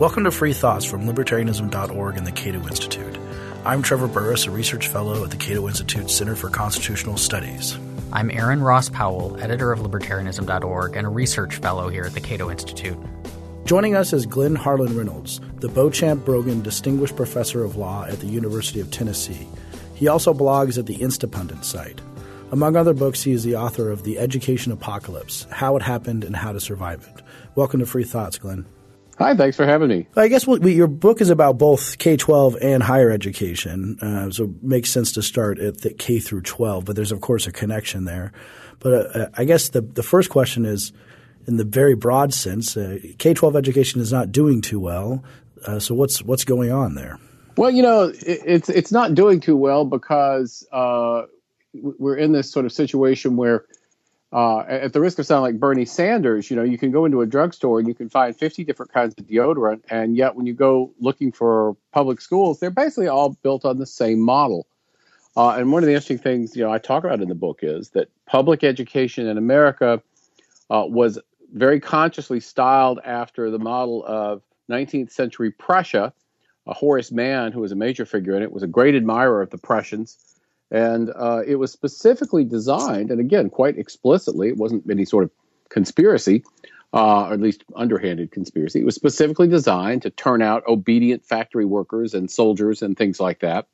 Welcome to Free Thoughts from Libertarianism.org and the Cato Institute. I'm Trevor Burrus, a research fellow at the Cato Institute Center for Constitutional Studies. I'm Aaron Ross Powell, editor of Libertarianism.org and a research fellow here at the Cato Institute. Joining us is Glenn Harlan Reynolds, the Beauchamp Brogan Distinguished Professor of Law at the University of Tennessee. He also blogs at the Instapundit site. Among other books, he is the author of The Education Apocalypse: How It Happened and How to Survive It. Welcome to Free Thoughts, Glenn. Hi, thanks for having me. I guess your book is about both K-12 and higher education, so it makes sense to start at the K through 12, but there's, of course, a connection there. But I guess the first question is, in the very broad sense, K-12 education is not doing too well, so what's going on there? Well, you know, it's not doing too well because we're in this sort of situation where at the risk of sounding like Bernie Sanders, you know, you can go into a drugstore and you can find 50 different kinds of deodorant, and yet when you go looking for public schools, they're basically all built on the same model. And one of the interesting things, you know, I talk about in the book is that public education in America was very consciously styled after the model of 19th century Prussia. Horace Mann, who was a major figure in it, was a great admirer of the Prussians. And it was specifically designed, and again, quite explicitly, it wasn't any sort of conspiracy, or at least underhanded conspiracy. It was specifically designed to turn out obedient factory workers and soldiers and things like that.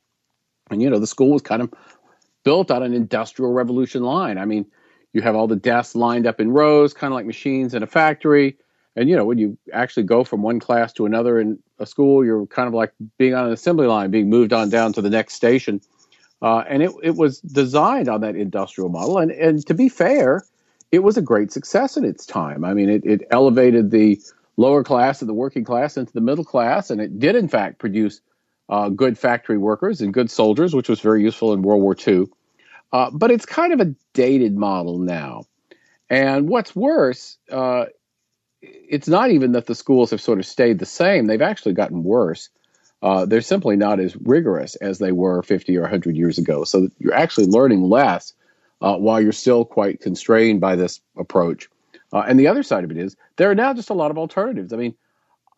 And, you know, the school was kind of built on an Industrial Revolution line. I mean, you have all the desks lined up in rows, kind of like machines in a factory. And, you know, when you actually go from one class to another in a school, you're kind of like being on an assembly line, being moved on down to the next station. And it was designed on that industrial model. And to be fair, it was a great success in its time. I mean, it elevated the lower class and the working class into the middle class. And it did, in fact, produce good factory workers and good soldiers, which was very useful in World War II. But it's kind of a dated model now. And what's worse, it's not even that the schools have sort of stayed the same. They've actually gotten worse. They're simply not as rigorous as they were 50 or 100 years ago. So you're actually learning less while you're still quite constrained by this approach. And the other side of it is there are now just a lot of alternatives. I mean,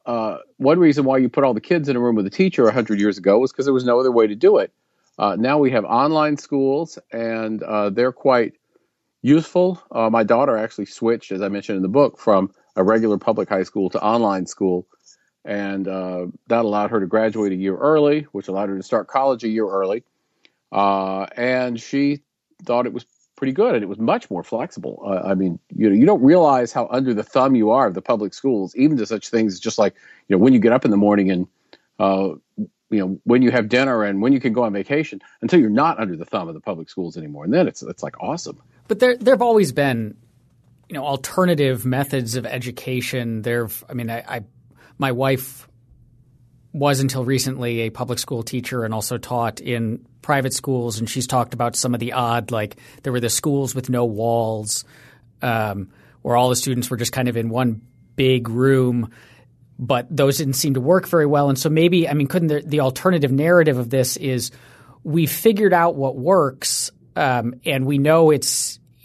one reason why you put all the kids in a room with a teacher 100 years ago was because there was no other way to do it. Now we have online schools, and they're quite useful. My daughter actually switched, as I mentioned in the book, from a regular public high school to online school. And that allowed her to graduate a year early, which allowed her to start college a year early. And she thought it was pretty good, and it was much more flexible. I mean, you know, you don't realize how under the thumb you are of the public schools, even to such things just like, you know, when you get up in the morning and, you know, when you have dinner and when you can go on vacation, until you're not under the thumb of the public schools anymore. And then it's like awesome. But there have always been, you know, alternative methods of education. My wife was until recently a public school teacher and also taught in private schools, and she's talked about some of the odd, like there were the schools with no walls where all the students were just kind of in one big room, but those didn't seem to work very well. And so maybe – I mean, couldn't the alternative narrative of this is we figured out what works and we know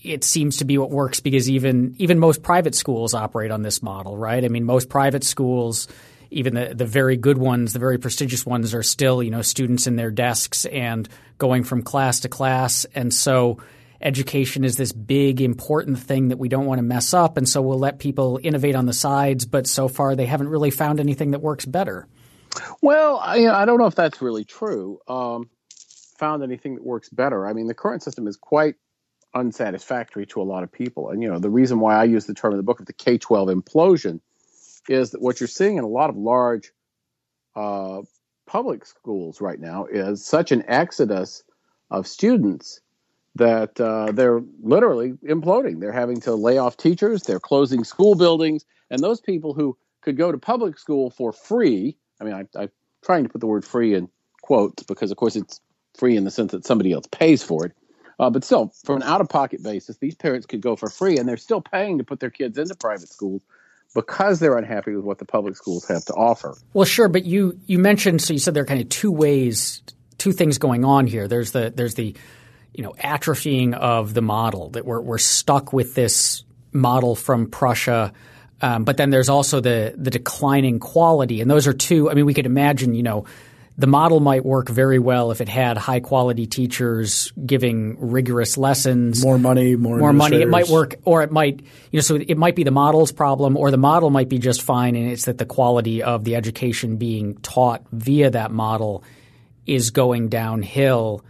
it seems to be what works because even most private schools operate on this model, right? I mean, most private schools, even the very good ones, the very prestigious ones, are still, you know, students in their desks and going from class to class. And so education is this big, important thing that we don't want to mess up. And so we'll let people innovate on the sides. But so far they haven't really found anything that works better. Well, I don't know if that's really true, found anything that works better. I mean, the current system is quite unsatisfactory to a lot of people. And, you know, the reason why I use the term in the book of the K-12 implosion is that what you're seeing in a lot of large public schools right now is such an exodus of students that they're literally imploding. They're having to lay off teachers. They're closing school buildings. And those people who could go to public school for free – I mean, I'm trying to put the word free in quotes because, of course, it's free in the sense that somebody else pays for it. But still, from an out-of-pocket basis, these parents could go for free, and they're still paying to put their kids into private schools because they're unhappy with what the public schools have to offer. Well, sure, but you mentioned – so you said there are kind of two things going on here. There's the you know, atrophying of the model, that we're stuck with this model from Prussia But then there's also the declining quality. And those are two – I mean, we could imagine, you know, the model might work very well if it had high quality teachers giving rigorous lessons. More money, more money. It might work, or it might – you know, so it might be the model's problem, or the model might be just fine, and it's that the quality of the education being taught via that model is going downhill.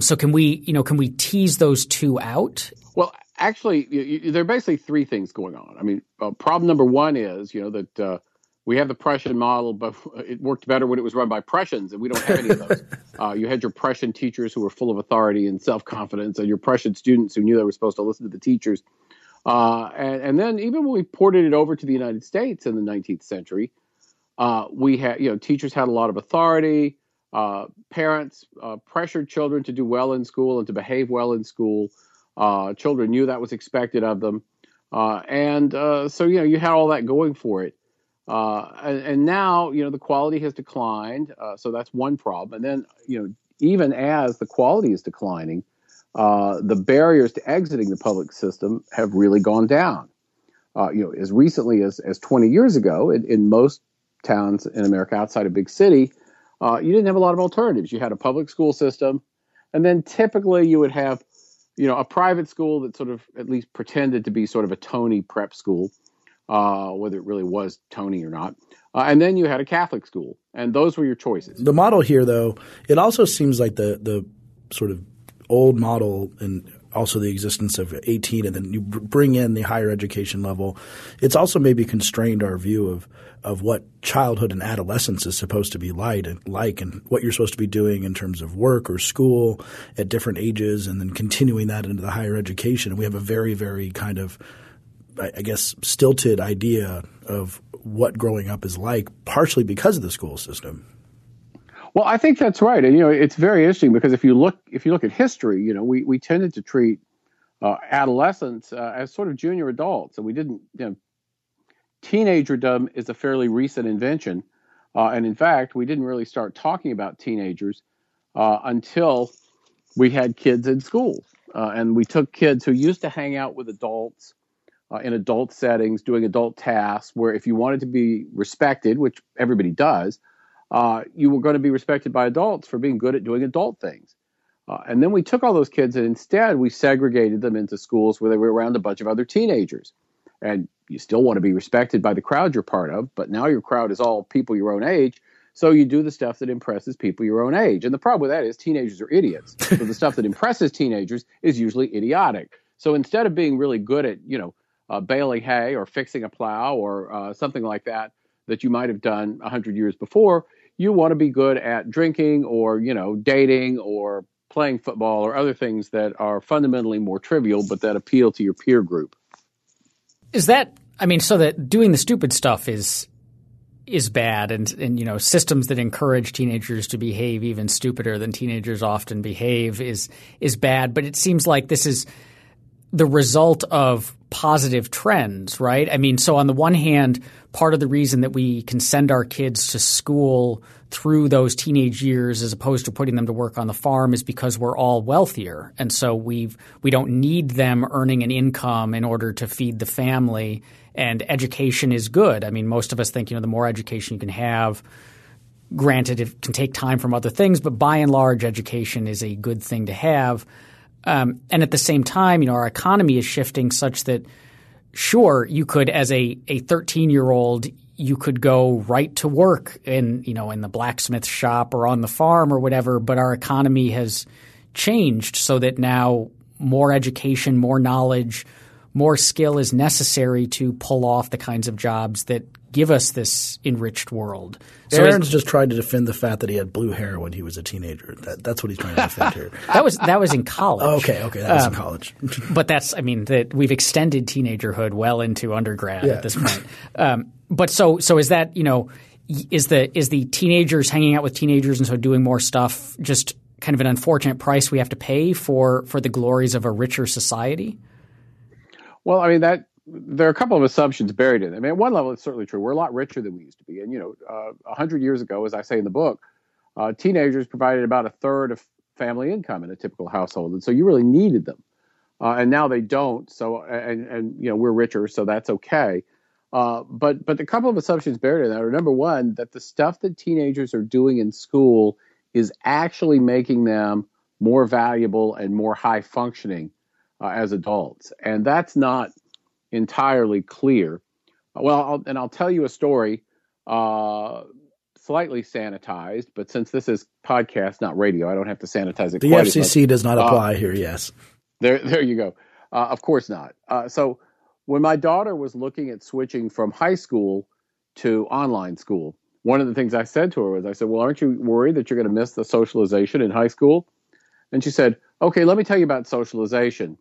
So can we – you know, can we tease those two out? Well, actually, there are basically three things going on. I mean, problem number one is, you know, that we have the Prussian model, but it worked better when it was run by Prussians, and we don't have any of those. You had your Prussian teachers who were full of authority and self-confidence, and your Prussian students who knew they were supposed to listen to the teachers. And then even when we ported it over to the United States in the 19th century, we had, you know, teachers had a lot of authority. Parents pressured children to do well in school and to behave well in school. Children knew that was expected of them. So, you know, you had all that going for it. And now, you know, the quality has declined. So that's one problem. And then, you know, even as the quality is declining, the barriers to exiting the public system have really gone down. You know, as recently as 20 years ago, in most towns in America outside a big city, you didn't have a lot of alternatives. You had a public school system, and then typically you would have, you know, a private school that sort of at least pretended to be sort of a Tony prep school, whether it really was Tony or not. And then you had a Catholic school, and those were your choices. The model here, though, it also seems like the sort of old model and also the existence of 18 and then you bring in the higher education level. It's also maybe constrained our view of what childhood and adolescence is supposed to be like and what you're supposed to be doing in terms of work or school at different ages and then continuing that into the higher education. And we have a very, very kind of, I guess, stilted idea of what growing up is like, partially because of the school system. Well, I think that's right. And, you know, it's very interesting because if you look at history, you know, we tended to treat adolescents as sort of junior adults. And we didn't, you know, teenagerdom is a fairly recent invention. And in fact, we didn't really start talking about teenagers until we had kids in school. And we took kids who used to hang out with adults in adult settings, doing adult tasks, where if you wanted to be respected, which everybody does, you were going to be respected by adults for being good at doing adult things. And then we took all those kids and instead we segregated them into schools where they were around a bunch of other teenagers. And you still want to be respected by the crowd you're part of, but now your crowd is all people your own age. So you do the stuff that impresses people your own age. And the problem with that is teenagers are idiots. So the stuff that impresses teenagers is usually idiotic. So instead of being really good at, you know, baling hay or fixing a plow or something like that you might have done 100 years before, you want to be good at drinking or, you know, dating or playing football or other things that are fundamentally more trivial but that appeal to your peer group. Is that – I mean, so that doing the stupid stuff is bad and, you know, systems that encourage teenagers to behave even stupider than teenagers often behave is bad. But it seems like this is the result of positive trends, right? I mean, so on the one hand, part of the reason that we can send our kids to school through those teenage years as opposed to putting them to work on the farm is because we're all wealthier. And so we don't need them earning an income in order to feed the family. And education is good. I mean, most of us think, you know, the more education you can have, granted it can take time from other things, but by and large, education is a good thing to have. And at the same time, you know, our economy is shifting such that, sure, you could, as a 13-year-old, you could go right to work in, you know, in the blacksmith shop or on the farm or whatever, but our economy has changed so that now more education, more knowledge, more skill is necessary to pull off the kinds of jobs that give us this enriched world. So Aaron's just trying to defend the fact that he had blue hair when he was a teenager. That's what he's trying to defend here. That was in college. Oh, okay, that was in college. But that's, I mean, that we've extended teenagerhood well into undergrad at this point. But so is that, you know, is the teenagers hanging out with teenagers and so doing more stuff just kind of an unfortunate price we have to pay for the glories of a richer society? Well, I mean, that there are a couple of assumptions buried in it. I mean, at one level, it's certainly true. We're a lot richer than we used to be. And, you know, 100 years ago, as I say in the book, teenagers provided about a third of family income in a typical household. And so you really needed them. And now they don't. So, and you know, we're richer, so that's okay. But the couple of assumptions buried in that are, number one, that the stuff that teenagers are doing in school is actually making them more valuable and more high functioning as adults. And that's not entirely clear. Well, I'll tell you a story, slightly sanitized, but since this is podcast, not radio, I don't have to sanitize it. The quite FCC does not apply here. Yes. There you go. Of course not. So when my daughter was looking at switching from high school to online school, one of the things I said to her was, I said, well, aren't you worried that you're going to miss the socialization in high school? And she said, okay, let me tell you about socialization.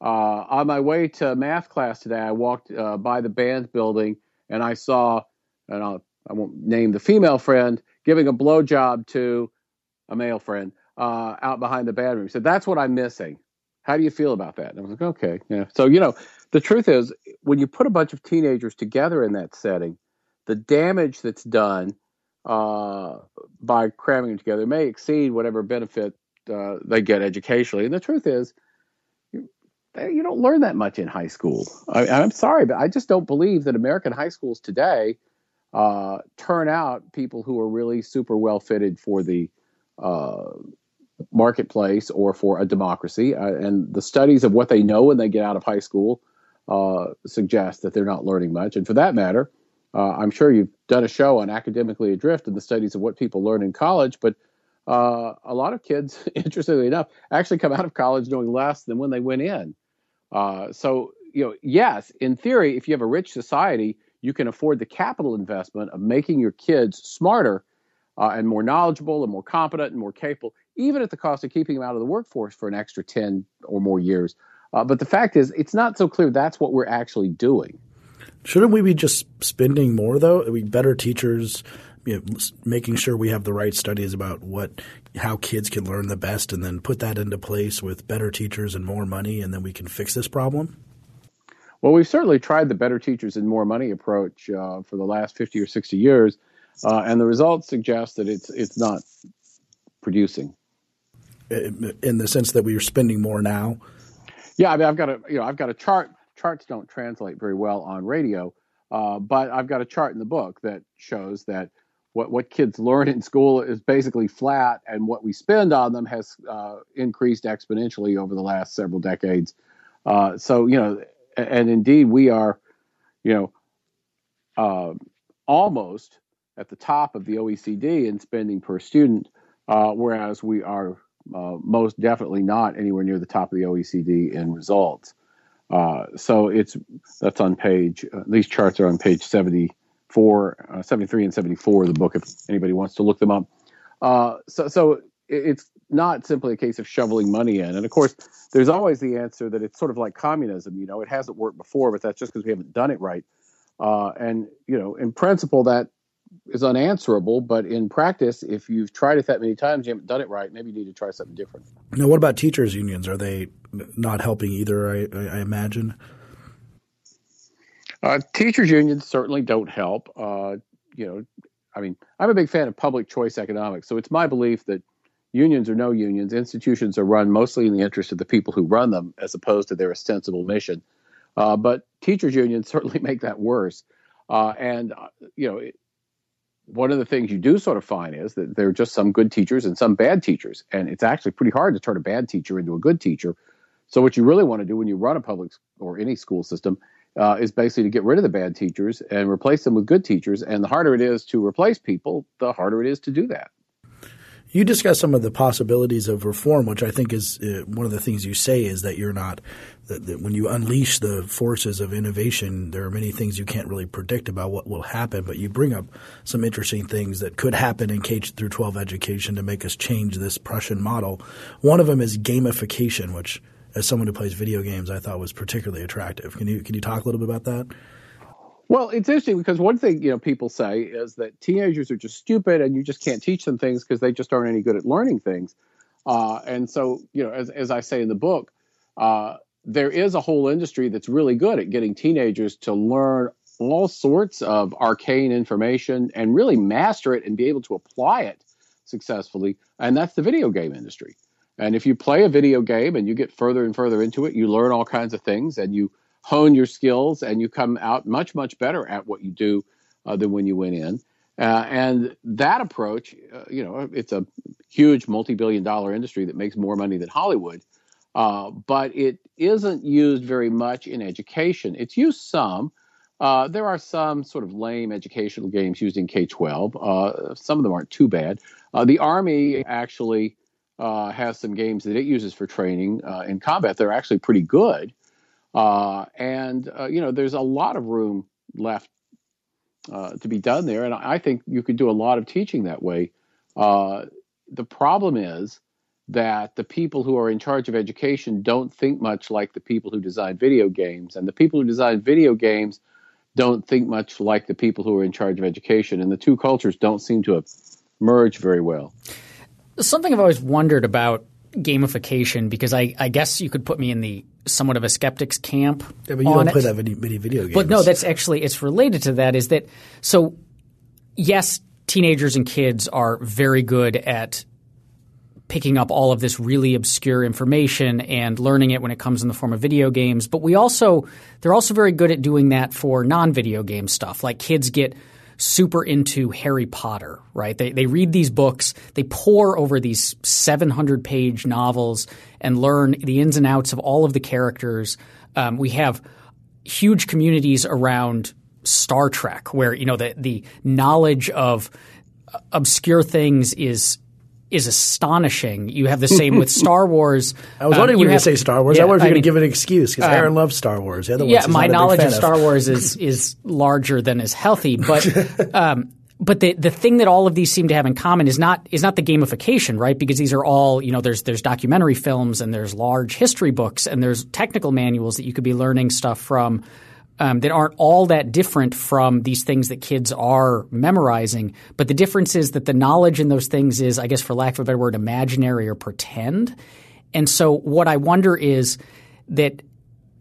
On my way to math class today, I walked by the band building, and I saw, and I won't name the female friend, giving a blowjob to a male friend out behind the band room. She said, that's what I'm missing. How do you feel about that? And I was like, okay. Yeah. So, the truth is, when you put a bunch of teenagers together in that setting, the damage that's done by cramming them together may exceed whatever benefit they get educationally. And the truth is, you don't learn that much in high school. I'm sorry, but I just don't believe that American high schools today turn out people who are really super well-fitted for the marketplace or for a democracy. And the studies of what they know when they get out of high school suggest that they're not learning much. And for that matter, I'm sure you've done a show on Academically Adrift and the studies of what people learn in college, but a lot of kids, interestingly enough, actually come out of college knowing less than when they went in. So, yes, in theory, if you have a rich society, you can afford the capital investment of making your kids smarter and more knowledgeable and more competent and more capable, even at the cost of keeping them out of the workforce for an extra 10 or more years. But the fact is, it's not so clear that's what we're actually doing. Shouldn't we be just spending more, though? Better teachers, making sure we have the right studies about how kids can learn the best, and then put that into place with better teachers and more money, and then we can fix this problem? Well, we've certainly tried the better teachers and more money approach for the last 50 or 60 years, and the results suggest that it's not producing. In the sense that we are spending more now? Yeah, I've got a chart. Charts don't translate very well on radio, but I've got a chart in the book that shows that what kids learn in school is basically flat, and what we spend on them has increased exponentially over the last several decades. And indeed we are, almost at the top of the OECD in spending per student, whereas we are most definitely not anywhere near the top of the OECD in results. So that's on page, these charts are on page 73 and 74 of the book, if anybody wants to look them up. So it's not simply a case of shoveling money in. And of course, there's always the answer that it's sort of like communism, it hasn't worked before, but that's just because we haven't done it right. And in principle, that is unanswerable, but in practice, if you've tried it that many times, you haven't done it right, maybe you need to try something different. Now, what about teachers' unions? Are they not helping either, I imagine? Teachers' unions certainly don't help. I'm a big fan of public choice economics, so it's my belief that unions or no unions, institutions are run mostly in the interest of the people who run them as opposed to their ostensible mission. But teachers' unions certainly make that worse. One of the things you do sort of find is that there are just some good teachers and some bad teachers, and it's actually pretty hard to turn a bad teacher into a good teacher. So what you really want to do when you run a public or any school system is basically to get rid of the bad teachers and replace them with good teachers, and the harder it is to replace people, the harder it is to do that. You discuss some of the possibilities of reform, which I think is one of the things you say is that you're not – that when you unleash the forces of innovation, there are many things you can't really predict about what will happen. But you bring up some interesting things that could happen in K-12 education to make us change this Prussian model. One of them is gamification, which as someone who plays video games I thought was particularly attractive. Can you talk a little bit about that? Well, it's interesting because one thing people say is that teenagers are just stupid and you just can't teach them things because they just aren't any good at learning things. And so, as I say in the book, there is a whole industry that's really good at getting teenagers to learn all sorts of arcane information and really master it and be able to apply it successfully. And that's the video game industry. And if you play a video game and you get further and further into it, you learn all kinds of things and you hone your skills, and you come out much, much better at what you do than when you went in. And that approach, it's a huge multi-billion-dollar industry that makes more money than Hollywood, but it isn't used very much in education. It's used some. There are some sort of lame educational games used in K-12. Some of them aren't too bad. The Army actually has some games that it uses for training in combat. They're actually pretty good. There's a lot of room left to be done there. And I think you could do a lot of teaching that way. The problem is that the people who are in charge of education don't think much like the people who design video games. And the people who design video games don't think much like the people who are in charge of education, and the two cultures don't seem to have merged very well. Something I've always wondered about gamification, because I guess you could put me in the somewhat of a skeptic's camp. Yeah, but you don't play that many video games. But no, that's actually – it's related to that, is that – so yes, teenagers and kids are very good at picking up all of this really obscure information and learning it when it comes in the form of video games. But we also – they're also very good at doing that for non-video game stuff. Like kids get super into Harry Potter, right? They read these books. They pore over these 700-page novels and learn the ins and outs of all of the characters. We have huge communities around Star Trek where, the knowledge of obscure things is astonishing. You have the same with Star Wars. I was wondering when you say Star Wars. Yeah, I wonder if you're going to give an excuse because Aaron loves Star Wars. My knowledge of Star Wars is larger than is healthy. But but the thing that all of these seem to have in common is not the gamification, right? Because these are all there's documentary films and there's large history books and there's technical manuals that you could be learning stuff from. That aren't all that different from these things that kids are memorizing. But the difference is that the knowledge in those things is, I guess for lack of a better word, imaginary or pretend. And so what I wonder is that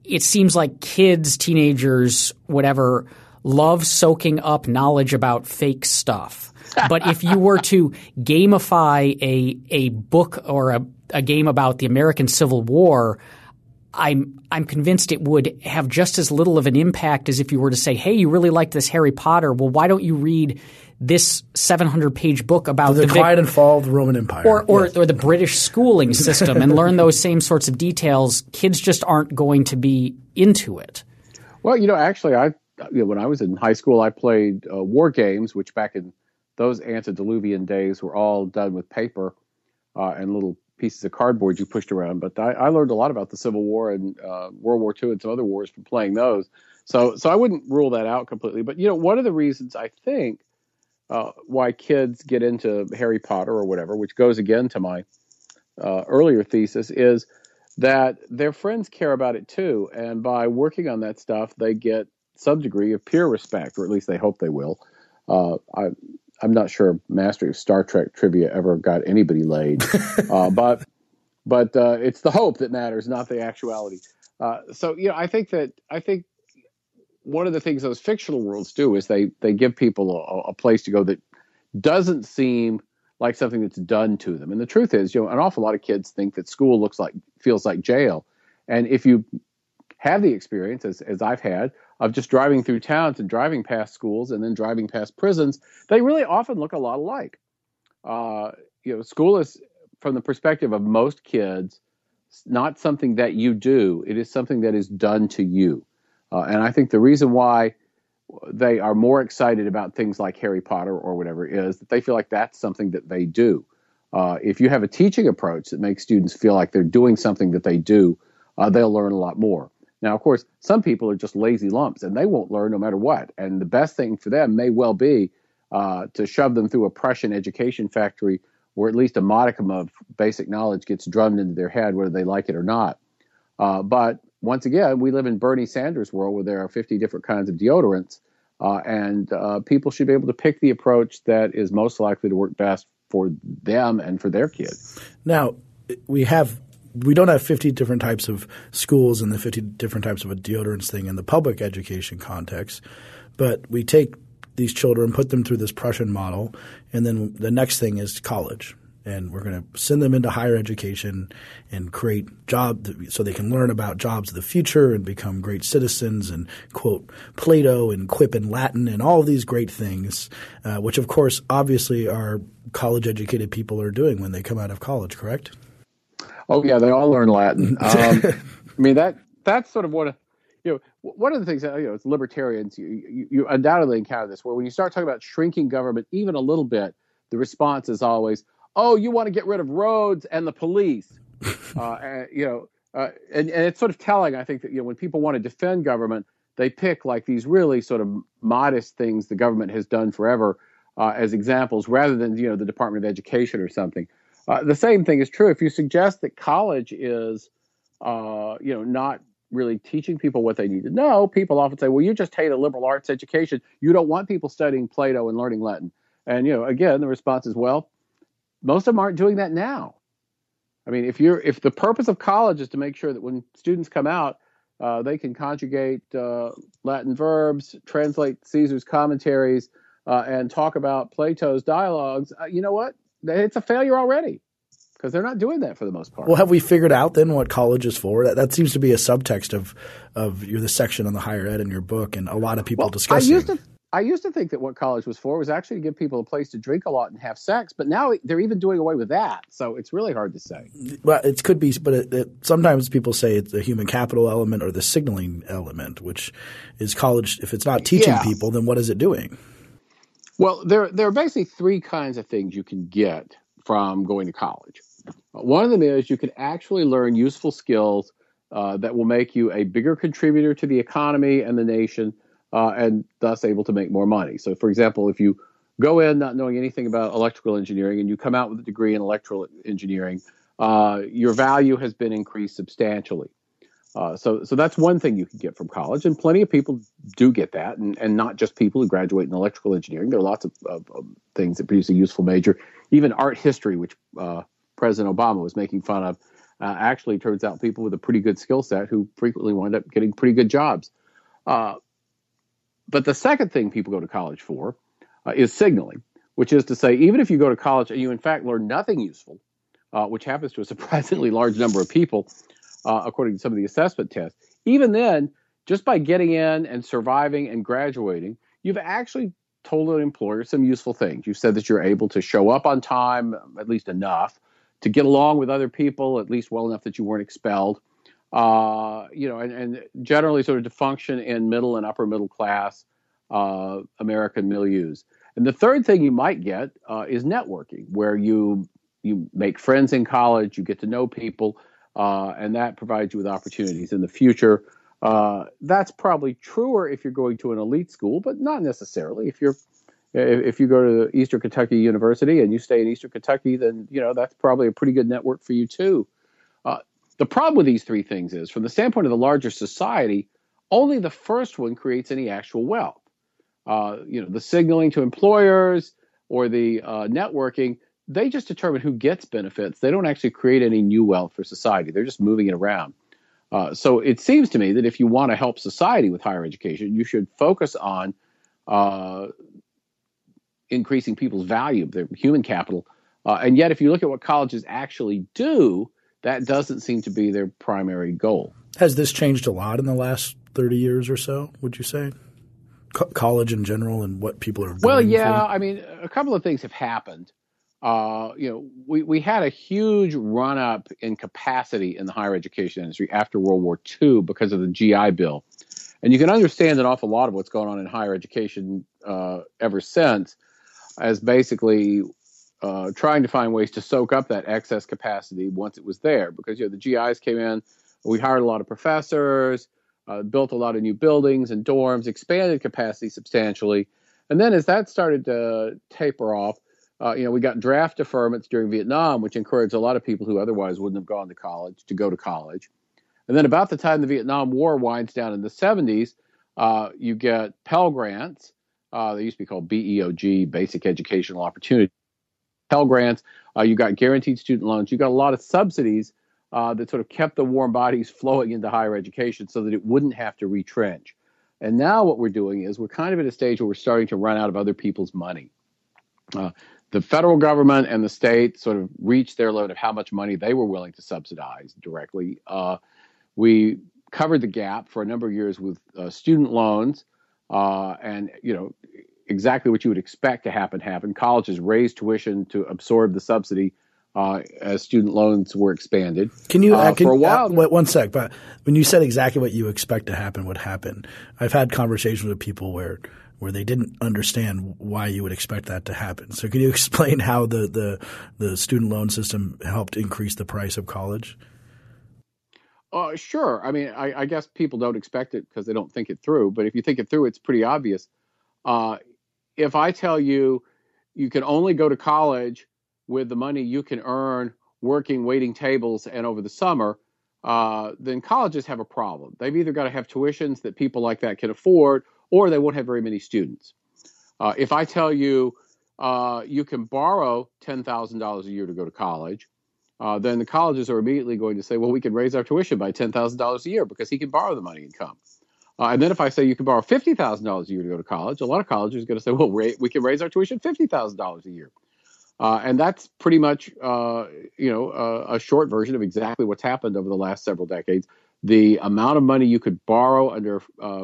it seems like kids, teenagers, whatever, love soaking up knowledge about fake stuff. But if you were to gamify a book or a game about the American Civil War, I'm convinced it would have just as little of an impact as if you were to say, hey, you really like this Harry Potter. Well, why don't you read this 700-page book about the decline and fall of the Roman Empire or the British schooling system and learn those same sorts of details? Kids just aren't going to be into it. Well, actually, when I was in high school, I played war games, which back in those antediluvian days were all done with paper and little pieces of cardboard you pushed around. But I learned a lot about the Civil War and World War II and some other wars from playing those. So I wouldn't rule that out completely. But, one of the reasons I think why kids get into Harry Potter or whatever, which goes again to my earlier thesis, is that their friends care about it too. And by working on that stuff, they get some degree of peer respect, or at least they hope they will. I'm not sure mastery of Star Trek trivia ever got anybody laid, but it's the hope that matters, not the actuality. I think one of the things those fictional worlds do is they give people a place to go that doesn't seem like something that's done to them. And the truth is, an awful lot of kids think that school feels like jail, and if you have the experience, as I've had, of just driving through towns and driving past schools and then driving past prisons, they really often look a lot alike. School is, from the perspective of most kids, not something that you do. It is something that is done to you. And I think the reason why they are more excited about things like Harry Potter or whatever is that they feel like that's something that they do. If you have a teaching approach that makes students feel like they're doing something that they do, they'll learn a lot more. Now, of course, some people are just lazy lumps, and they won't learn no matter what. And the best thing for them may well be to shove them through a Prussian education factory where at least a modicum of basic knowledge gets drummed into their head, whether they like it or not. But once again, we live in Bernie Sanders' world where there are 50 different kinds of deodorants, and people should be able to pick the approach that is most likely to work best for them and for their kids. Now, we don't have 50 different types of schools and the 50 different types of a deodorants thing in the public education context, but we take these children, put them through this Prussian model, and then the next thing is college. and we're going to send them into higher education and create jobs so they can learn about jobs of the future and become great citizens and quote Plato and quip in Latin and all of these great things, which of course obviously our college-educated people are doing when they come out of college, correct? Oh, yeah. They all learn Latin. I mean that's sort of what one of the things that as libertarians you undoubtedly encounter this, where when you start talking about shrinking government even a little bit, the response is always, oh, you want to get rid of roads and the police, and it's sort of telling, I think, that when people want to defend government, they pick like these really sort of modest things the government has done forever as examples, rather than the Department of Education or something. The same thing is true if you suggest that college is not really teaching people what they need to know. People often say, well, you just hate a liberal arts education. You don't want people studying Plato and learning Latin. And, again, the response is, well, most of them aren't doing that now. I mean, if the purpose of college is to make sure that when students come out, they can conjugate Latin verbs, translate Caesar's commentaries, and talk about Plato's dialogues, you know what? It's a failure already, because they're not doing that for the most part. Well, have we figured out then what college is for? That seems to be a subtext of the section on the higher ed in your book, and a lot of people discussing. I used to think that what college was for was actually to give people a place to drink a lot and have sex, but now they're even doing away with that. So it's really hard to say. Well, it could be, but sometimes people say it's the human capital element or the signaling element, which is college. If it's not teaching people, then what is it doing? Well, there are basically three kinds of things you can get from going to college. One of them is you can actually learn useful skills that will make you a bigger contributor to the economy and the nation, and thus able to make more money. So, for example, if you go in not knowing anything about electrical engineering and you come out with a degree in electrical engineering, your value has been increased substantially. So that's one thing you can get from college, and plenty of people do get that, and not just people who graduate in electrical engineering. There are lots of things that produce a useful major. Even art history, which President Obama was making fun of, actually turns out people with a pretty good skill set who frequently wind up getting pretty good jobs. But the second thing people go to college for is signaling, which is to say, even if you go to college and you in fact learn nothing useful, which happens to a surprisingly large number of people, according to some of the assessment tests, even then, just by getting in and surviving and graduating, you've actually told an employer some useful things. You've said that you're able to show up on time, at least enough, to get along with other people, at least well enough that you weren't expelled, and generally sort of to function in middle and upper middle class American milieus. And the third thing you might get is networking, where you make friends in college, you get to know people, and that provides you with opportunities in the future. That's probably truer if you're going to an elite school, but not necessarily. If you go to Eastern Kentucky University and you stay in Eastern Kentucky, then that's probably a pretty good network for you too. The problem with these three things is, from the standpoint of the larger society, only the first one creates any actual wealth. The signaling to employers or the networking, they just determine who gets benefits. They don't actually create any new wealth for society. They're just moving it around. So it seems to me that if you want to help society with higher education, you should focus on increasing people's value, their human capital. And yet, if you look at what colleges actually do, that doesn't seem to be their primary goal. Has this changed a lot in the last 30 years or so, would you say? College in general and what people are doing? Well, yeah. I mean, a couple of things have happened. We had a huge run-up in capacity in the higher education industry after World War II because of the GI Bill. And you can understand an awful lot of what's going on in higher education ever since as basically trying to find ways to soak up that excess capacity once it was there. Because, the GIs came in, we hired a lot of professors, built a lot of new buildings and dorms, expanded capacity substantially. And then as that started to taper off, we got draft deferments during Vietnam, which encouraged a lot of people who otherwise wouldn't have gone to college to go to college. And then about the time the Vietnam War winds down in the 70s, you get Pell Grants. They used to be called BEOG, Basic Educational Opportunity. Pell Grants, you got guaranteed student loans. You got a lot of subsidies that sort of kept the warm bodies flowing into higher education so that it wouldn't have to retrench. And now what we're doing is we're kind of at a stage where we're starting to run out of other people's money. the federal government and the state sort of reached their limit of how much money they were willing to subsidize directly. We covered the gap for a number of years with student loans, and you know exactly what you would expect to happen. Colleges raised tuition to absorb the subsidy as student loans were expanded. Can you for a while? Wait, one sec, but when you said exactly what you expect to happen would happen, I've had conversations with people where they didn't understand why you would expect that to happen. So can you explain how the student loan system helped increase the price of college? Sure. I mean, I guess people don't expect it because they don't think it through. But if you think it through, it's pretty obvious. If I tell you you can only go to college with the money you can earn working waiting tables and over the summer, then colleges have a problem. They've either got to have tuitions that people like that can afford, or they won't have very many students. If I tell you you can borrow $10,000 a year to go to college, then the colleges are immediately going to say, well, we can raise our tuition by $10,000 a year because he can borrow the money and come. And then if I say you can borrow $50,000 a year to go to college, a lot of colleges are going to say, well, we can raise our tuition $50,000 a year. And that's pretty much a short version of exactly what's happened over the last several decades. The amount of money you could borrow under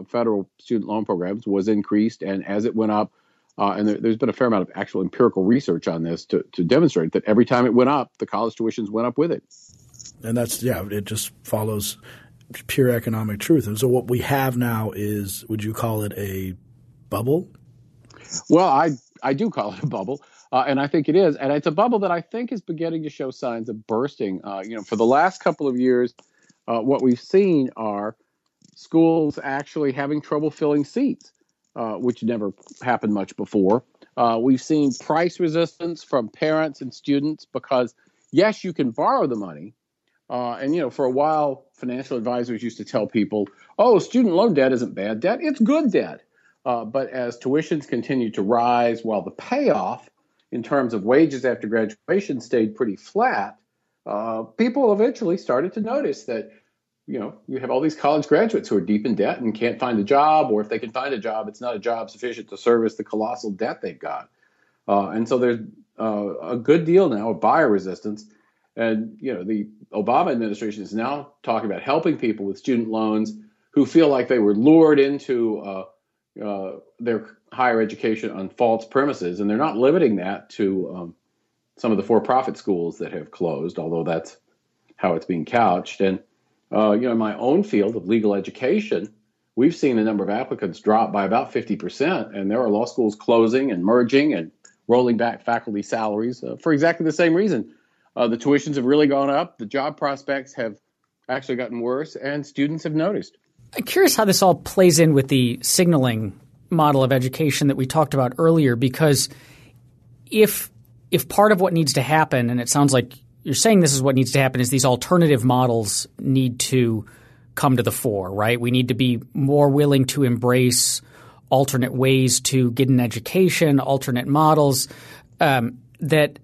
federal student loan programs was increased, and as it went up, and there's been a fair amount of actual empirical research on this to demonstrate that every time it went up, the college tuitions went up with it. And that's – yeah, it just follows pure economic truth. And so what we have now is – would you call it a bubble? Well, I do call it a bubble. And I think it is. And it's a bubble that I think is beginning to show signs of bursting. For the last couple of years, what we've seen are schools actually having trouble filling seats, which never happened much before. We've seen price resistance from parents and students because, yes, you can borrow the money. And, for a while, financial advisors used to tell people, oh, student loan debt isn't bad debt. It's good debt. But as tuitions continued to rise, while the payoff in terms of wages after graduation stayed pretty flat, people eventually started to notice that, you have all these college graduates who are deep in debt and can't find a job, or if they can find a job, it's not a job sufficient to service the colossal debt they've got. And so there's a good deal now of buyer resistance. And, the Obama administration is now talking about helping people with student loans who feel like they were lured into their higher education on false premises, and they're not limiting that to some of the for-profit schools that have closed, although that's how it's being couched. And, in my own field of legal education, we've seen the number of applicants drop by about 50%, and there are law schools closing and merging and rolling back faculty salaries for exactly the same reason. The tuitions have really gone up, the job prospects have actually gotten worse, and students have noticed. I'm curious how this all plays in with the signaling model of education that we talked about earlier, because if part of what needs to happen, and it sounds like you're saying this is what needs to happen, is these alternative models need to come to the fore, right? We need to be more willing to embrace alternate ways to get an education, alternate models. That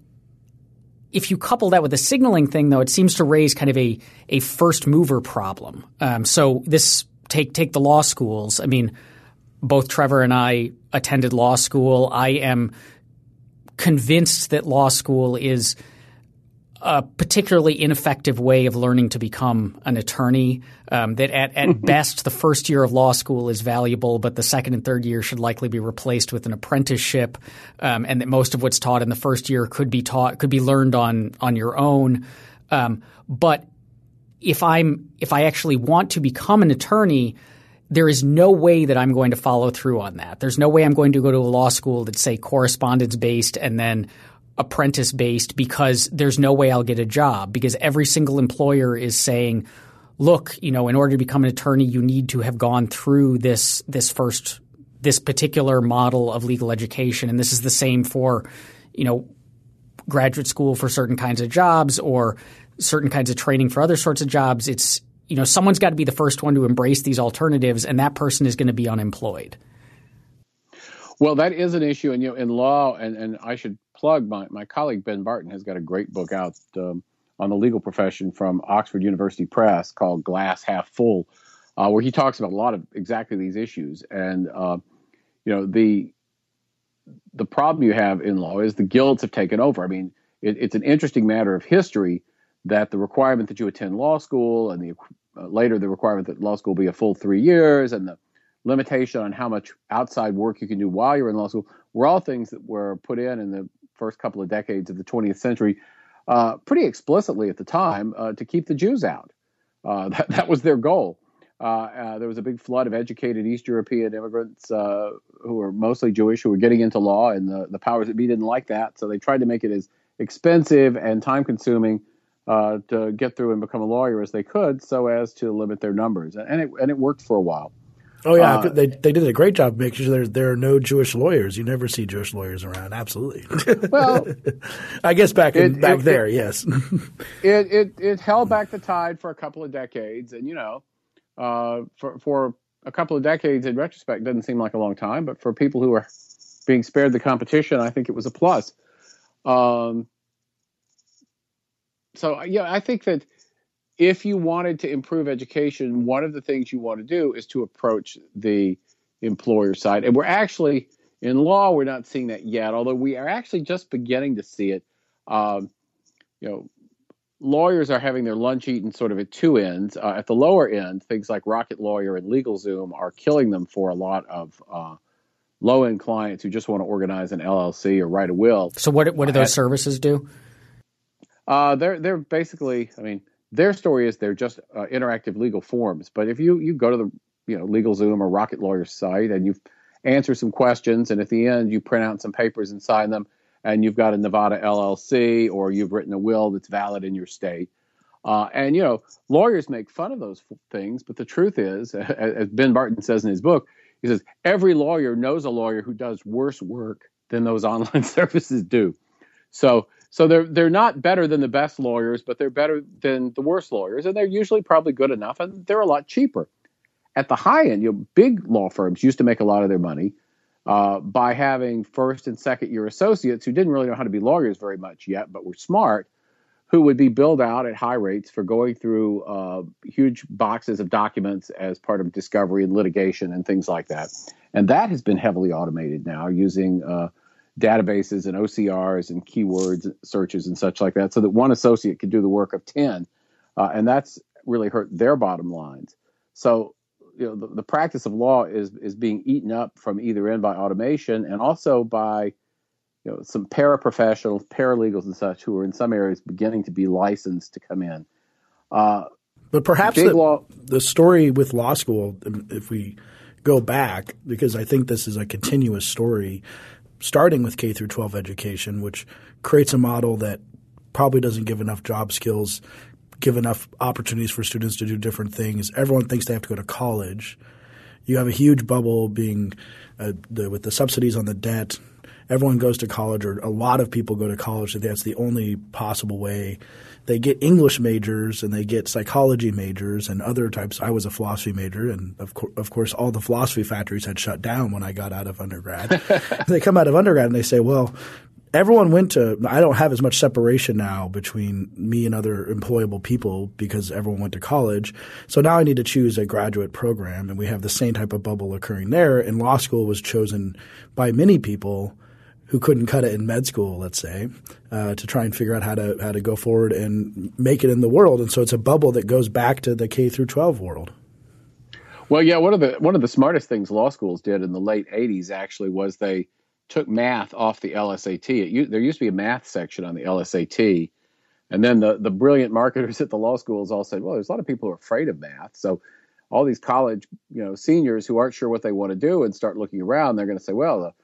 if you couple that with the signaling thing, though, it seems to raise kind of a first mover problem. So this take the law schools. I mean, both Trevor and I attended law school. I am convinced that law school is a particularly ineffective way of learning to become an attorney, that at best the first year of law school is valuable, but the second and third year should likely be replaced with an apprenticeship, and that most of what's taught in the first year could be learned on your own. But if I actually want to become an attorney, there is no way that I'm going to follow through on that. There's no way I'm going to go to a law school that's, say, correspondence-based and then apprentice-based, because there's no way I'll get a job, because every single employer is saying, look, in order to become an attorney, you need to have gone through this particular model of legal education. And this is the same for, graduate school for certain kinds of jobs or certain kinds of training for other sorts of jobs. It's someone's got to be the first one to embrace these alternatives, and that person is going to be unemployed. Well, that is an issue. And, in law, and I should plug my colleague Ben Barton has got a great book out on the legal profession from Oxford University Press called Glass Half Full, where he talks about a lot of exactly these issues. And, the problem you have in law is the guilds have taken over. I mean, it's an interesting matter of history that the requirement that you attend law school and later the requirement that law school be a full 3 years and the limitation on how much outside work you can do while you're in law school were all things that were put in the first couple of decades of the 20th century pretty explicitly at the time to keep the Jews out. That was their goal. There was a big flood of educated East European immigrants who were mostly Jewish who were getting into law, and the powers that be didn't like that. So they tried to make it as expensive and time-consuming to get through and become a lawyer as they could so as to limit their numbers. And it worked for a while. Oh, yeah. They did a great job making sure there are no Jewish lawyers. You never see Jewish lawyers around. Absolutely. Well, I guess back there, yes. It held back the tide for a couple of decades. And, you know, for a couple of decades in retrospect doesn't seem like a long time. But for people who are being spared the competition, I think it was a plus. So, yeah, I think that if you wanted to improve education, one of the things you want to do is to approach the employer side. And we're actually, in law, we're not seeing that yet, although we are actually just beginning to see it. You know, lawyers are having their lunch eaten sort of at two ends. At the lower end, things like Rocket Lawyer and LegalZoom are killing them for a lot of low-end clients who just want to organize an LLC or write a will. So what do those services do? They're basically, I mean, their story is they're just interactive legal forms. But if you go to the LegalZoom or Rocket Lawyer site and you answer some questions, and at the end you print out some papers and sign them, and you've got a Nevada LLC or you've written a will that's valid in your state. And lawyers make fun of those things, but the truth is, as Ben Barton says in his book, he says every lawyer knows a lawyer who does worse work than those online services do. So they're not better than the best lawyers, but they're better than the worst lawyers, and they're usually probably good enough, and they're a lot cheaper. At the high end, big law firms used to make a lot of their money by having first- and second-year associates who didn't really know how to be lawyers very much yet, but were smart, who would be billed out at high rates for going through huge boxes of documents as part of discovery and litigation and things like that. And that has been heavily automated now using databases and OCRs and keywords searches and such like that, so that one associate could do the work of 10. And that's really hurt their bottom lines. So, the practice of law is being eaten up from either end by automation and also by, some paraprofessionals, paralegals and such who are in some areas beginning to be licensed to come in. But perhaps the story with law school, if we go back, because I think this is a continuous story, starting with K through 12 education, which creates a model that probably doesn't give enough job skills, give enough opportunities for students to do different things. Everyone thinks they have to go to college. You have a huge bubble being with the subsidies on the debt. Everyone goes to college, or a lot of people go to college. So that's the only possible way. They get English majors and they get psychology majors and other types. I was a philosophy major, and of course all the philosophy factories had shut down when I got out of undergrad. They come out of undergrad and they say, well, everyone went to – I don't have as much separation now between me and other employable people because everyone went to college. So now I need to choose a graduate program, and we have the same type of bubble occurring there. And law school was chosen by many people who couldn't cut it in med school, let's say, to try and figure out how to go forward and make it in the world. And so it's a bubble that goes back to the K through 12 world. Well, yeah, one of the smartest things law schools did in the late 80s actually was they took math off the LSAT. There used to be a math section on the LSAT, and then the brilliant marketers at the law schools all said, well, there's a lot of people who are afraid of math, so all these college seniors who aren't sure what they want to do and start looking around, they're going to say, well,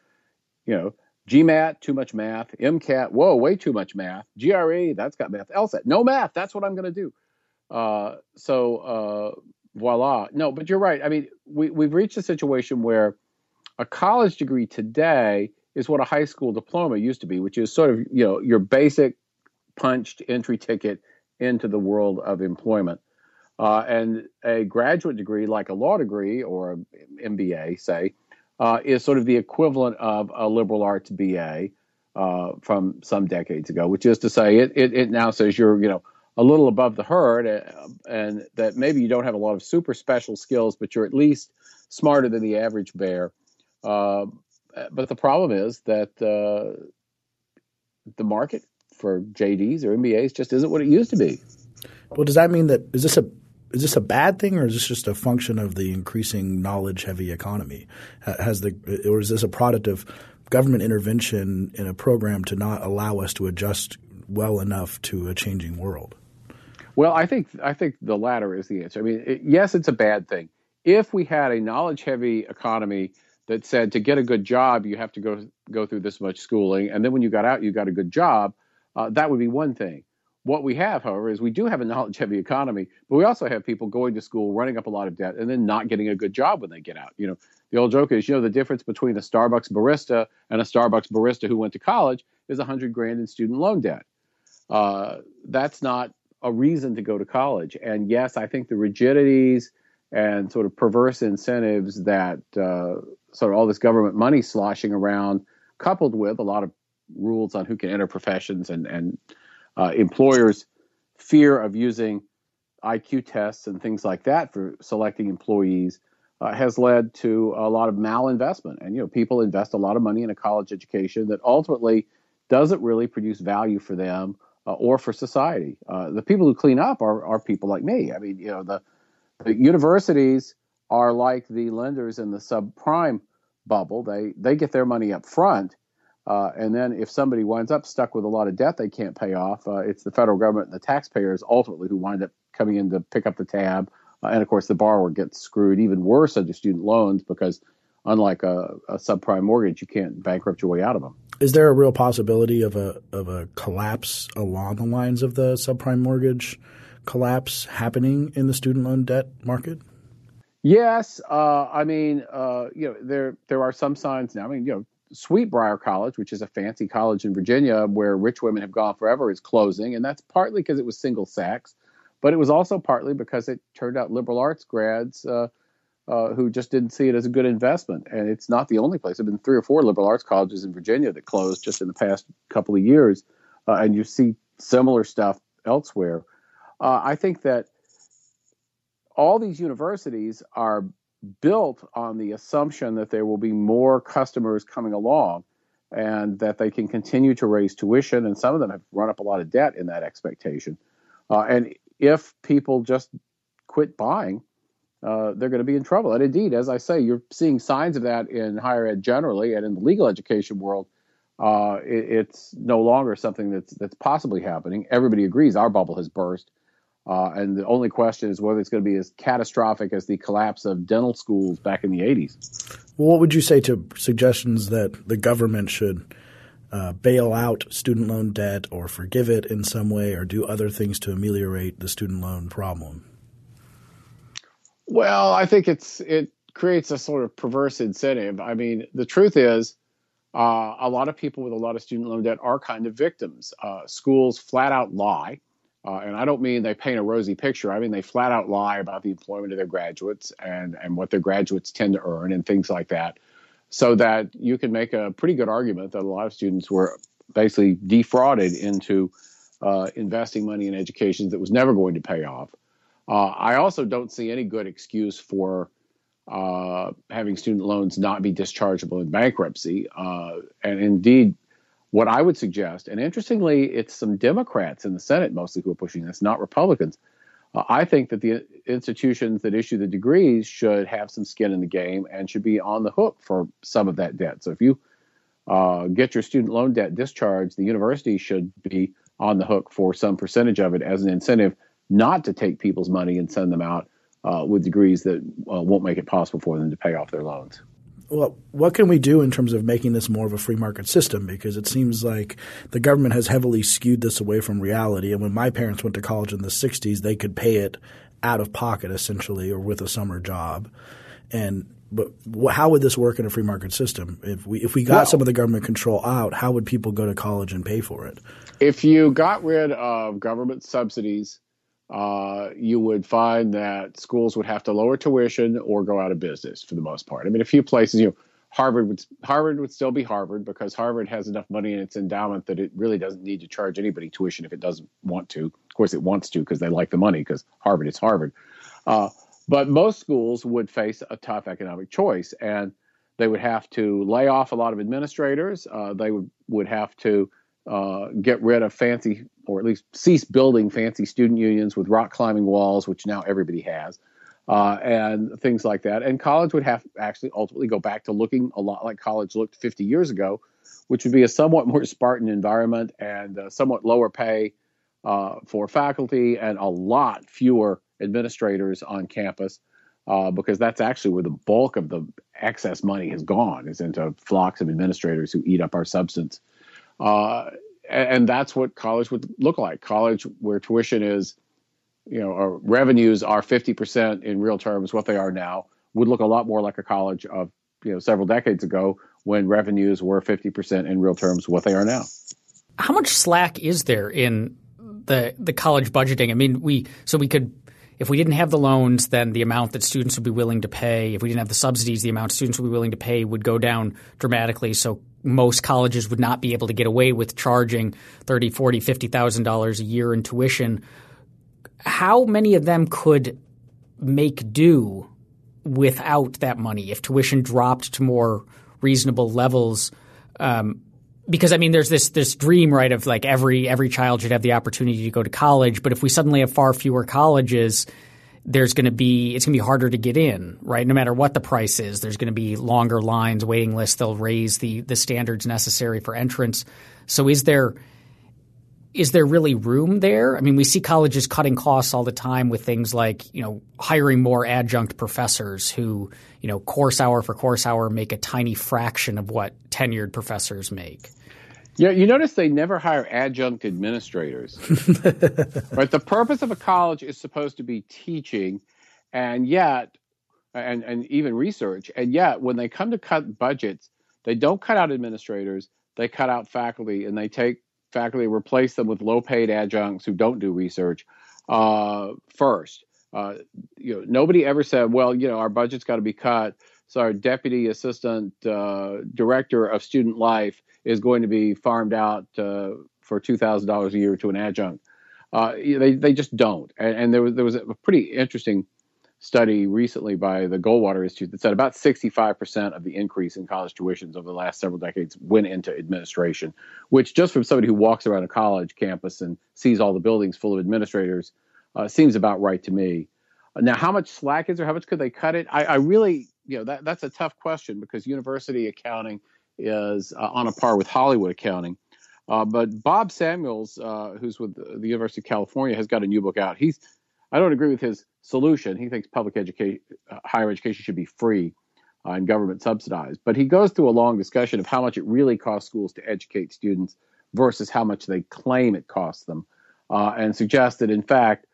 GMAT, too much math. MCAT, whoa, way too much math. GRE, that's got math. LSAT, no math. That's what I'm going to do. Voila. No, but you're right. I mean, we've reached a situation where a college degree today is what a high school diploma used to be, which is sort of, your basic punched entry ticket into the world of employment. And a graduate degree, like a law degree or an MBA, say, is sort of the equivalent of a liberal arts BA from some decades ago, which is to say it now says you're a little above the herd, and that maybe you don't have a lot of super special skills, but you're at least smarter than the average bear. But the problem is that the market for JDs or MBAs just isn't what it used to be. Well, does that mean that – is this a bad thing, or is this just a function of the increasing knowledge-heavy economy? Or is this a product of government intervention in a program to not allow us to adjust well enough to a changing world? Well, I think the latter is the answer. I mean, yes, it's a bad thing. If we had a knowledge-heavy economy that said to get a good job, you have to go through this much schooling, and then when you got out, you got a good job, that would be one thing. What we have, however, is we do have a knowledge-heavy economy, but we also have people going to school, running up a lot of debt, and then not getting a good job when they get out. You know, the old joke is, you know, the difference between a Starbucks barista and a Starbucks barista who went to college is $100,000 in student loan debt. That's not a reason to go to college. And yes, I think the rigidities and sort of perverse incentives that sort of all this government money sloshing around, coupled with a lot of rules on who can enter professions and employers' fear of using IQ tests and things like that for selecting employees has led to a lot of malinvestment. And, you know, people invest a lot of money in a college education that ultimately doesn't really produce value for them or for society. The people who clean up are people like me. I mean, you know, the universities are like the lenders in the subprime bubble. They get their money up front. And then if somebody winds up stuck with a lot of debt they can't pay off, it's the federal government and the taxpayers ultimately who wind up coming in to pick up the tab. And, of course, the borrower gets screwed even worse under student loans because, unlike a subprime mortgage, you can't bankrupt your way out of them. Is there a real possibility of a collapse along the lines of the subprime mortgage collapse happening in the student loan debt market? Yes. I mean, you know, there are some signs now. I mean, you know, Sweetbriar College, which is a fancy college in Virginia where rich women have gone forever, is closing. And that's partly because it was single sex, but it was also partly because it turned out liberal arts grads who just didn't see it as a good investment. And it's not the only place. There have been 3 or 4 liberal arts colleges in Virginia that closed just in the past couple of years. And you see similar stuff elsewhere. I think that all these universities are built on the assumption that there will be more customers coming along and that they can continue to raise tuition. And some of them have run up a lot of debt in that expectation. And if people just quit buying, they're going to be in trouble. And indeed, as I say, you're seeing signs of that in higher ed generally, and in the legal education world, it's no longer something that's possibly happening. Everybody agrees our bubble has burst. And the only question is whether it's going to be as catastrophic as the collapse of dental schools back in the 80s. Well, what would you say to suggestions that the government should bail out student loan debt or forgive it in some way or do other things to ameliorate the student loan problem? Well, I think it creates a sort of perverse incentive. I mean, the truth is a lot of people with a lot of student loan debt are kind of victims. Schools flat out lie. And I don't mean they paint a rosy picture. I mean, they flat out lie about the employment of their graduates and what their graduates tend to earn and things like that, so that you can make a pretty good argument that a lot of students were basically defrauded into investing money in education that was never going to pay off. I also don't see any good excuse for having student loans not be dischargeable in bankruptcy. And indeed, what I would suggest, and interestingly, it's some Democrats in the Senate mostly who are pushing this, not Republicans. I think that the institutions that issue the degrees should have some skin in the game and should be on the hook for some of that debt. So if you get your student loan debt discharged, the university should be on the hook for some percentage of it as an incentive not to take people's money and send them out with degrees that won't make it possible for them to pay off their loans. Well, what can we do in terms of making this more of a free market system? Because it seems like the government has heavily skewed this away from reality. And when my parents went to college in the 60s, they could pay it out of pocket essentially or with a summer job. But how would this work in a free market system? If we got some of the government control out, how would people go to college and pay for it? If you got rid of government subsidies, you would find that schools would have to lower tuition or go out of business for the most part. I mean, a few places, you know, Harvard would still be Harvard because Harvard has enough money in its endowment that it really doesn't need to charge anybody tuition if it doesn't want to. Of course, it wants to because they like the money because Harvard is Harvard. But most schools would face a tough economic choice. And They would have to lay off a lot of administrators. They would have to get rid of fancy, or at least cease building fancy student unions with rock climbing walls, which now everybody has, and things like that. And college would have actually ultimately go back to looking a lot like college looked 50 years ago, which would be a somewhat more Spartan environment and somewhat lower pay for faculty and a lot fewer administrators on campus. Because that's actually where the bulk of the excess money has gone, is into flocks of administrators who eat up our substance. And that's what college would look like. College where tuition is, or revenues are 50% in real terms, what they are now, would look a lot more like a college of, several decades ago when revenues were 50% in real terms, what they are now. How much slack is there in the college budgeting? I mean, we could, if we didn't have the loans, then the amount that students would be willing to pay, if we didn't have the subsidies, the amount students would be willing to pay would go down dramatically. So most colleges would not be able to get away with charging $30,000, $40,000, $50,000 a year in tuition. How many of them could make do without that money if tuition dropped to more reasonable levels? Because, I mean, there's this dream, right, of like every child should have the opportunity to go to college. But if we suddenly have far fewer colleges, it's going to be harder to get in, right? No matter what the price is, there's going to be longer lines, waiting lists. They'll raise the standards necessary for entrance. So is there really room there? I mean, we see colleges cutting costs all the time with things like, hiring more adjunct professors who, course hour for course hour make a tiny fraction of what tenured professors make. Yeah, you notice they never hire adjunct administrators. Right? The purpose of a college is supposed to be teaching and yet and even research. And yet when they come to cut budgets, they don't cut out administrators, they cut out faculty, and they take faculty, replace them with low-paid adjuncts who don't do research first. Nobody ever said, well, our budget's got to be cut, so our deputy assistant director of student life is going to be farmed out for $2,000 a year to an adjunct. They just don't. And there was a pretty interesting study recently by the Goldwater Institute that said about 65% of the increase in college tuitions over the last several decades went into administration, which just from somebody who walks around a college campus and sees all the buildings full of administrators seems about right to me. Now, how much slack is there? How much could they cut it? I really, that's a tough question because university accounting is on a par with Hollywood accounting. But Bob Samuels, who's with the University of California, has got a new book out. I don't agree with his solution. He thinks public education, higher education should be free and government subsidized. But he goes through a long discussion of how much it really costs schools to educate students versus how much they claim it costs them, and suggests that, in fact,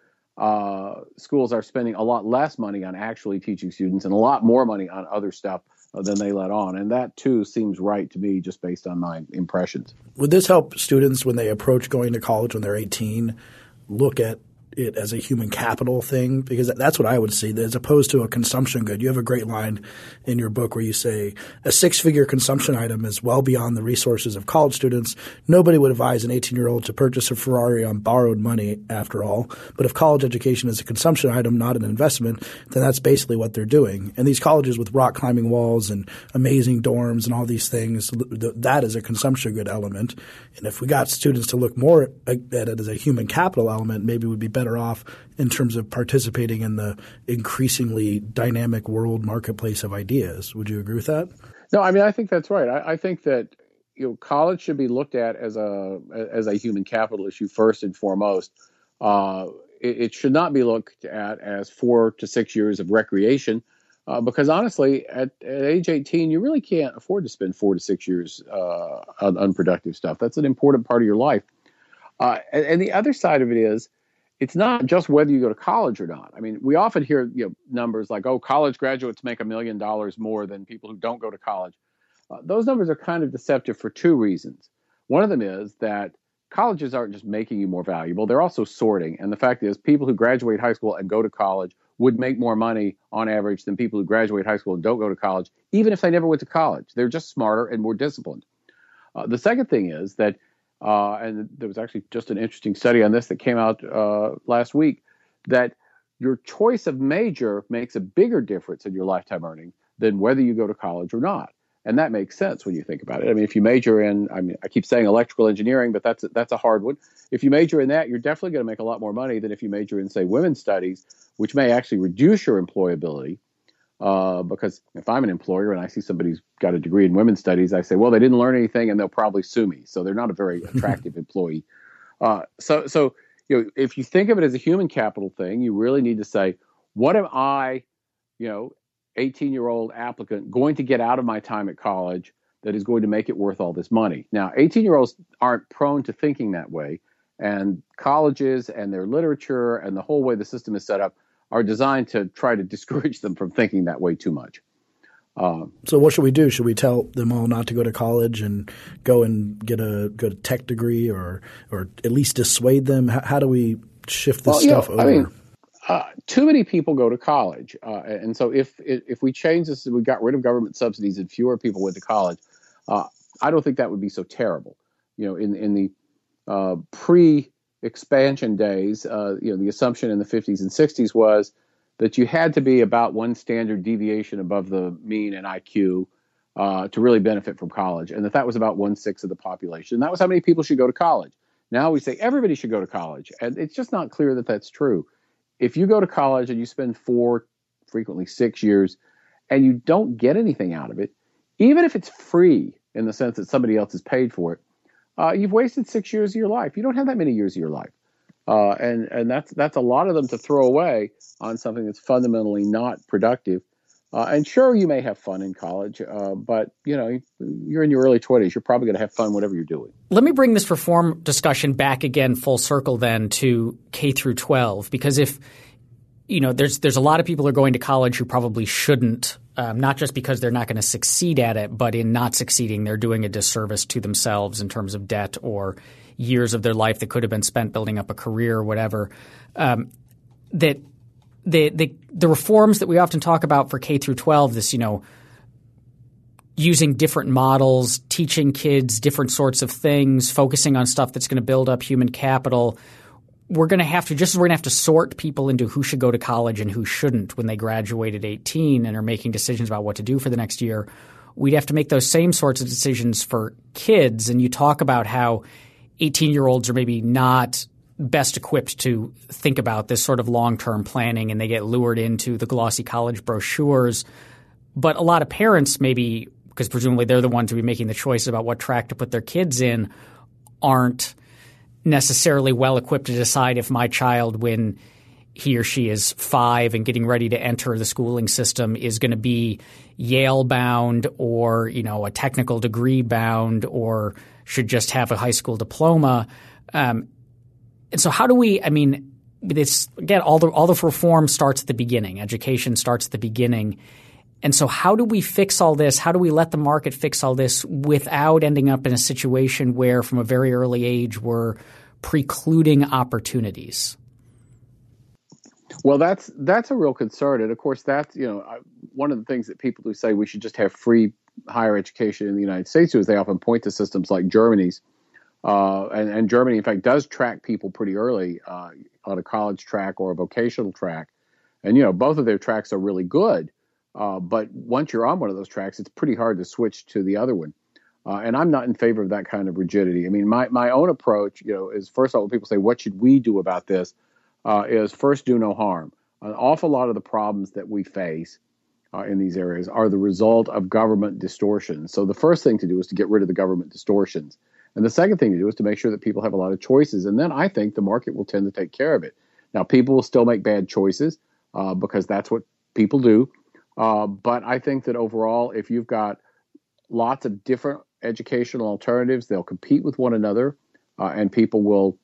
schools are spending a lot less money on actually teaching students and a lot more money on other stuff than they let on. And that, too, seems right to me just based on my impressions. Would this help students when they approach going to college when they're 18 look at it as a human capital thing? Because that's what I would see, as opposed to a consumption good. You have a great line in your book where you say a six-figure consumption item is well beyond the resources of college students. Nobody would advise an 18-year-old to purchase a Ferrari on borrowed money after all. But if college education is a consumption item, not an investment, then that's basically what they're doing. And these colleges with rock climbing walls and amazing dorms and all these things, that is a consumption good element. And if we got students to look more at it as a human capital element, maybe we'd be better off in terms of participating in the increasingly dynamic world marketplace of ideas. Would you agree with that? No, I mean, I think that's right. I think that college should be looked at as a human capital issue first and foremost. It should not be looked at as 4 to 6 years of recreation because honestly, at age 18, you really can't afford to spend 4 to 6 years on unproductive stuff. That's an important part of your life. And the other side of it is, it's not just whether you go to college or not. I mean, we often hear numbers like, oh, college graduates make $1 million more than people who don't go to college. Those numbers are kind of deceptive for two reasons. One of them is that colleges aren't just making you more valuable. They're also sorting. And the fact is people who graduate high school and go to college would make more money on average than people who graduate high school and don't go to college, even if they never went to college. They're just smarter and more disciplined. The second thing is that and there was actually just an interesting study on this that came out last week, that your choice of major makes a bigger difference in your lifetime earnings than whether you go to college or not. And that makes sense when you think about it. I mean, if you major in, I mean, I keep saying electrical engineering, but that's a hard one. If you major in that, you're definitely going to make a lot more money than if you major in, say, women's studies, which may actually reduce your employability. Because if I'm an employer and I see somebody's got a degree in women's studies, I say, well, they didn't learn anything and they'll probably sue me. So they're not a very attractive employee. So you know, if you think of it as a human capital thing, you really need to say, what am I, 18-year-old applicant going to get out of my time at college that is going to make it worth all this money? Now, 18-year-olds aren't prone to thinking that way, and colleges and their literature and the whole way the system is set up are designed to try to discourage them from thinking that way too much. So what should we do? Should we tell them all not to go to college and go and get a good tech degree or at least dissuade them? How do we shift this stuff over? Too many people go to college, and so if we change this, we got rid of government subsidies and fewer people went to college. I don't think that would be so terrible. In the pre-expansion days, the assumption in the 50s and 60s was that you had to be about one standard deviation above the mean in IQ to really benefit from college, and that was about 1/6 of the population. That was how many people should go to college. Now we say everybody should go to college, and it's just not clear that that's true. If you go to college and you spend 4, frequently 6 years, and you don't get anything out of it, even if it's free in the sense that somebody else has paid for it, you've wasted 6 years of your life. You don't have that many years of your life. And that's a lot of them to throw away on something that's fundamentally not productive. And sure, you may have fun in college, but, you're in your early 20s. You're probably going to have fun whatever you're doing. Let me bring this reform discussion back again full circle then to K through 12, because if – there's a lot of people who are going to college who probably shouldn't, not just because they're not going to succeed at it, but in not succeeding they're doing a disservice to themselves in terms of debt or years of their life that could have been spent building up a career or whatever, that – The reforms that we often talk about for K through 12, this, using different models, teaching kids different sorts of things, focusing on stuff that's going to build up human capital. We're going to have to, just as we're going to have to sort people into who should go to college and who shouldn't when they graduate at 18 and are making decisions about what to do for the next year, we'd have to make those same sorts of decisions for kids. And you talk about how 18-year-olds are maybe not best equipped to think about this sort of long-term planning, and they get lured into the glossy college brochures. But a lot of parents maybe, because presumably they're the ones who be making the choice about what track to put their kids in, aren't necessarily well equipped to decide if my child, when he or she is 5 and getting ready to enter the schooling system, is going to be Yale-bound or a technical degree-bound or should just have a high school diploma. And so how do we – I mean, this again, all the reform starts at the beginning. Education starts at the beginning. And so how do we fix all this? How do we let the market fix all this without ending up in a situation where from a very early age we're precluding opportunities? Well, that's a real concern. And of course that's one of the things that people who say we should just have free higher education in the United States do is they often point to systems like Germany's. And Germany, in fact, does track people pretty early on a college track or a vocational track. And, both of their tracks are really good. But once you're on one of those tracks, it's pretty hard to switch to the other one. And I'm not in favor of that kind of rigidity. I mean, my own approach, is first of all, when people say, what should we do about this, is first do no harm. An awful lot of the problems that we face in these areas are the result of government distortions. So the first thing to do is to get rid of the government distortions. And the second thing to do is to make sure that people have a lot of choices. And then I think the market will tend to take care of it. Now, people will still make bad choices because that's what people do. But I think that overall, if you've got lots of different educational alternatives, they'll compete with one another and people will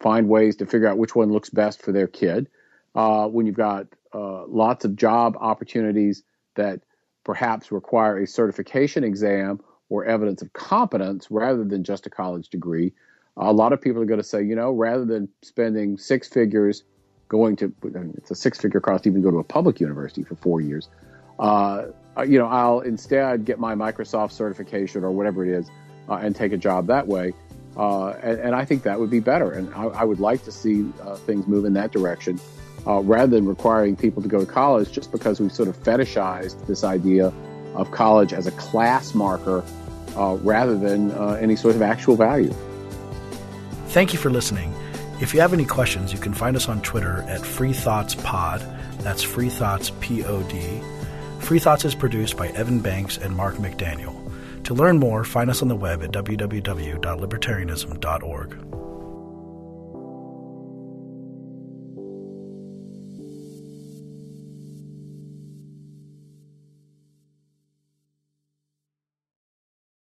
find ways to figure out which one looks best for their kid. When you've got lots of job opportunities that perhaps require a certification exam or evidence of competence rather than just a college degree, a lot of people are going to say, rather than spending 6 figures going to – it's a 6-figure cost to even go to a public university for 4 years. I'll instead get my Microsoft certification or whatever it is and take a job that way. And I think that would be better. And I would like to see things move in that direction. rather than requiring people to go to college, just because we've sort of fetishized this idea of college as a class marker rather than any sort of actual value. Thank you for listening. If you have any questions, you can find us on Twitter at FreeThoughtsPod. That's FreeThoughts, P-O-D. Free Thoughts is produced by Evan Banks and Mark McDaniel. To learn more, find us on the web at www.libertarianism.org.